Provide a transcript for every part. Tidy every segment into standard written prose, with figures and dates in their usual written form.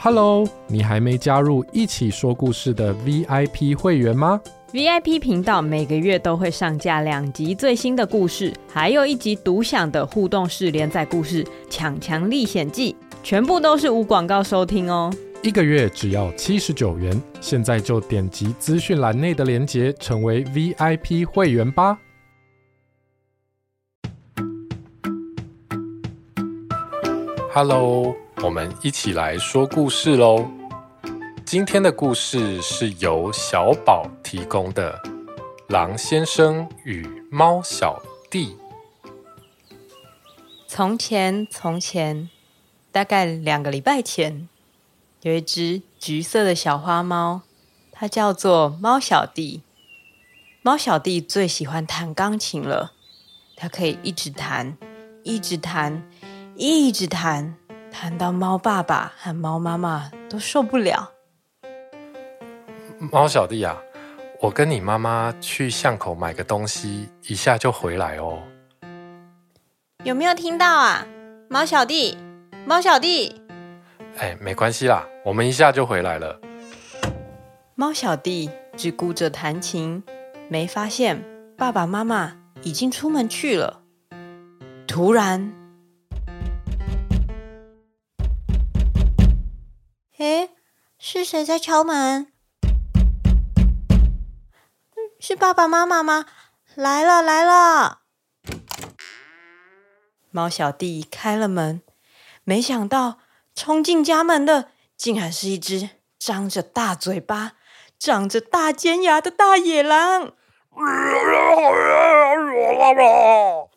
Hello， 你还没加入一起说故事的 VIP 会员吗？ VIP 频道每个月都会上架2集最新的故事，还有1集独享的互动式连载故事《强强历险记》，全部都是无广告收听哦，1个月只要79元。现在就点击资讯栏内的连结，成为 VIP 会员吧。Hello， 我们一起来说故事咯。今天的故事是由小宝提供的《狼先生与猫小弟》。从前，大概2个礼拜前，有一只橘色的小花猫，它叫做猫小弟。猫小弟最喜欢弹钢琴了，它可以一直弹，谈到猫爸爸和猫妈妈都受不了。猫小弟啊，我跟你妈妈去巷口买个东西，一下就回来哦。有没有听到啊？猫小弟。哎，没关系啦，我们一下就回来了。猫小弟只顾着弹琴，没发现爸爸妈妈已经出门去了。突然，诶，是谁在敲门？是爸爸妈妈吗？来了！猫小弟开了门，没想到冲进家门的竟然是一只张着大嘴巴、长着大尖牙的大野狼。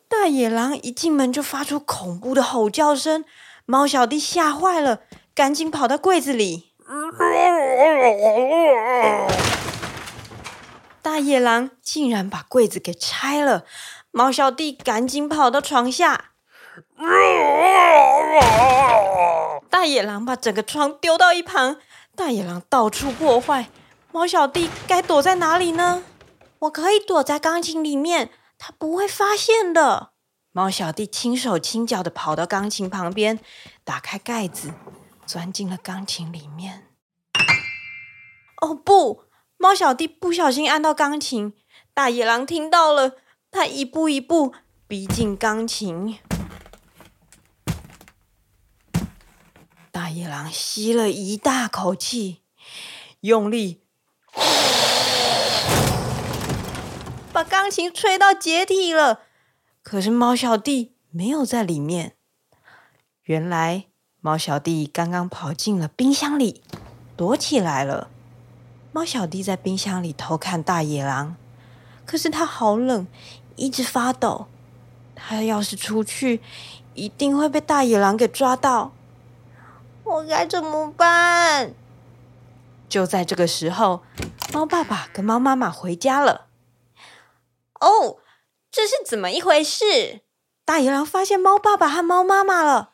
大野狼一进门就发出恐怖的吼叫声，猫小弟吓坏了，赶紧跑到柜子里。大野狼竟然把柜子给拆了，猫小弟赶紧跑到床下。大野狼把整个床丢到一旁，大野狼到处破坏，猫小弟该躲在哪里呢？我可以躲在钢琴里面，他不会发现的。猫小弟轻手轻脚地跑到钢琴旁边，打开盖子，钻进了钢琴里面。哦不！猫小弟不小心按到钢琴，大野狼听到了，他一步一步逼近钢琴。大野狼吸了一大口气，用力把钢琴吹到解体了。可是猫小弟没有在里面。原来猫小弟刚刚跑进了冰箱里，躲起来了。猫小弟在冰箱里偷看大野狼，可是他好冷，一直发抖。他要是出去，一定会被大野狼给抓到。我该怎么办？就在这个时候，猫爸爸跟猫妈妈回家了。哦，这是怎么一回事？大野狼发现猫爸爸和猫妈妈了。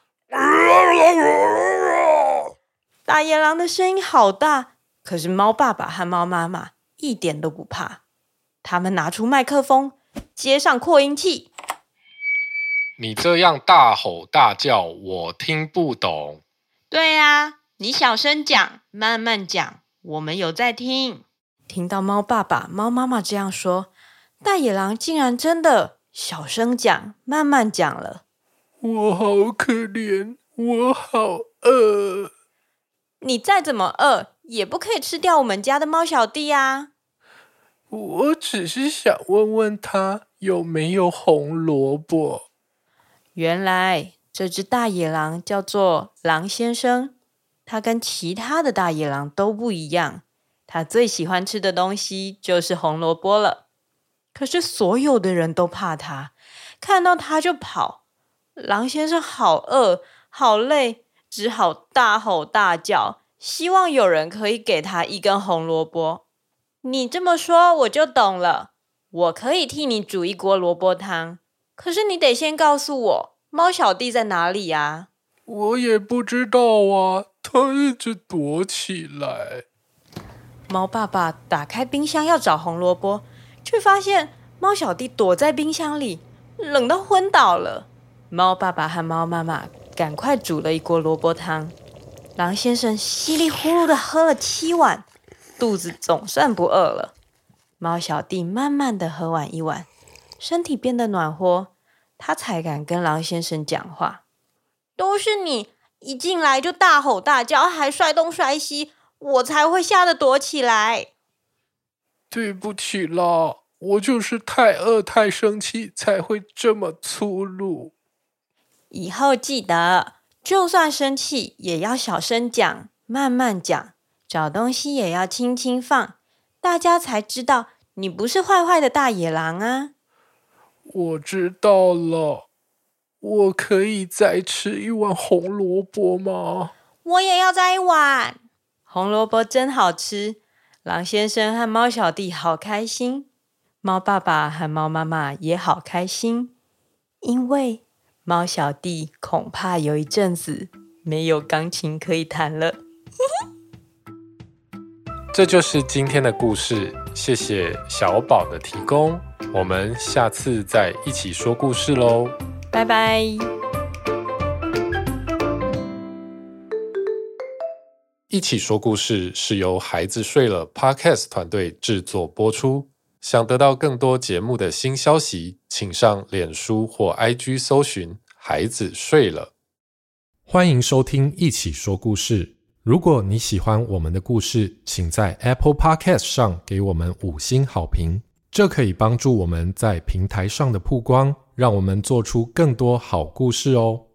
大野狼的声音好大，可是猫爸爸和猫妈妈一点都不怕。他们拿出麦克风，接上扩音器。你这样大吼大叫，我听不懂。对啊，你小声讲，慢慢讲，我们有在听。听到猫爸爸、猫妈妈这样说，大野狼竟然真的小声讲、慢慢讲了。我好可怜，我好饿。你再怎么饿，也不可以吃掉我们家的猫小弟啊。我只是想问问他有没有红萝卜。原来这只大野狼叫做狼先生，他跟其他的大野狼都不一样，他最喜欢吃的东西就是红萝卜了。可是所有的人都怕他，看到他就跑。狼先生好饿，好累，只好大吼大叫，希望有人可以给他一根红萝卜。你这么说我就懂了，我可以替你煮一锅萝卜汤，可是你得先告诉我，猫小弟在哪里啊？我也不知道啊，他一直躲起来。猫爸爸打开冰箱要找红萝卜，却发现猫小弟躲在冰箱里，冷到昏倒了。猫爸爸和猫妈妈赶快煮了一锅萝卜汤。狼先生稀里呼噜地喝了7碗，肚子总算不饿了。猫小弟慢慢地喝完1碗，身体变得暖和，他才敢跟狼先生讲话。都是你一进来就大吼大叫，还摔东摔西，我才会吓得躲起来。对不起啦，我就是太饿太生气才会这么粗鲁。以后记得，就算生气也要小声讲，慢慢讲，找东西也要轻轻放，大家才知道你不是坏坏的大野狼啊。我知道了，我可以再吃1碗红萝卜吗？我也要再1碗。红萝卜真好吃，狼先生和猫小弟好开心，猫爸爸和猫妈妈也好开心，因为猫小弟恐怕有一阵子没有钢琴可以弹了。这就是今天的故事，谢谢小宝的提供，我们下次再一起说故事咯，拜拜。一起说故事是由孩子睡了 Podcast 团队制作播出。想得到更多节目的新消息，请上脸书或 IG 搜寻孩子睡了。欢迎收听一起说故事。如果你喜欢我们的故事，请在 Apple Podcast 上给我们5星好评，这可以帮助我们在平台上的曝光，让我们做出更多好故事哦。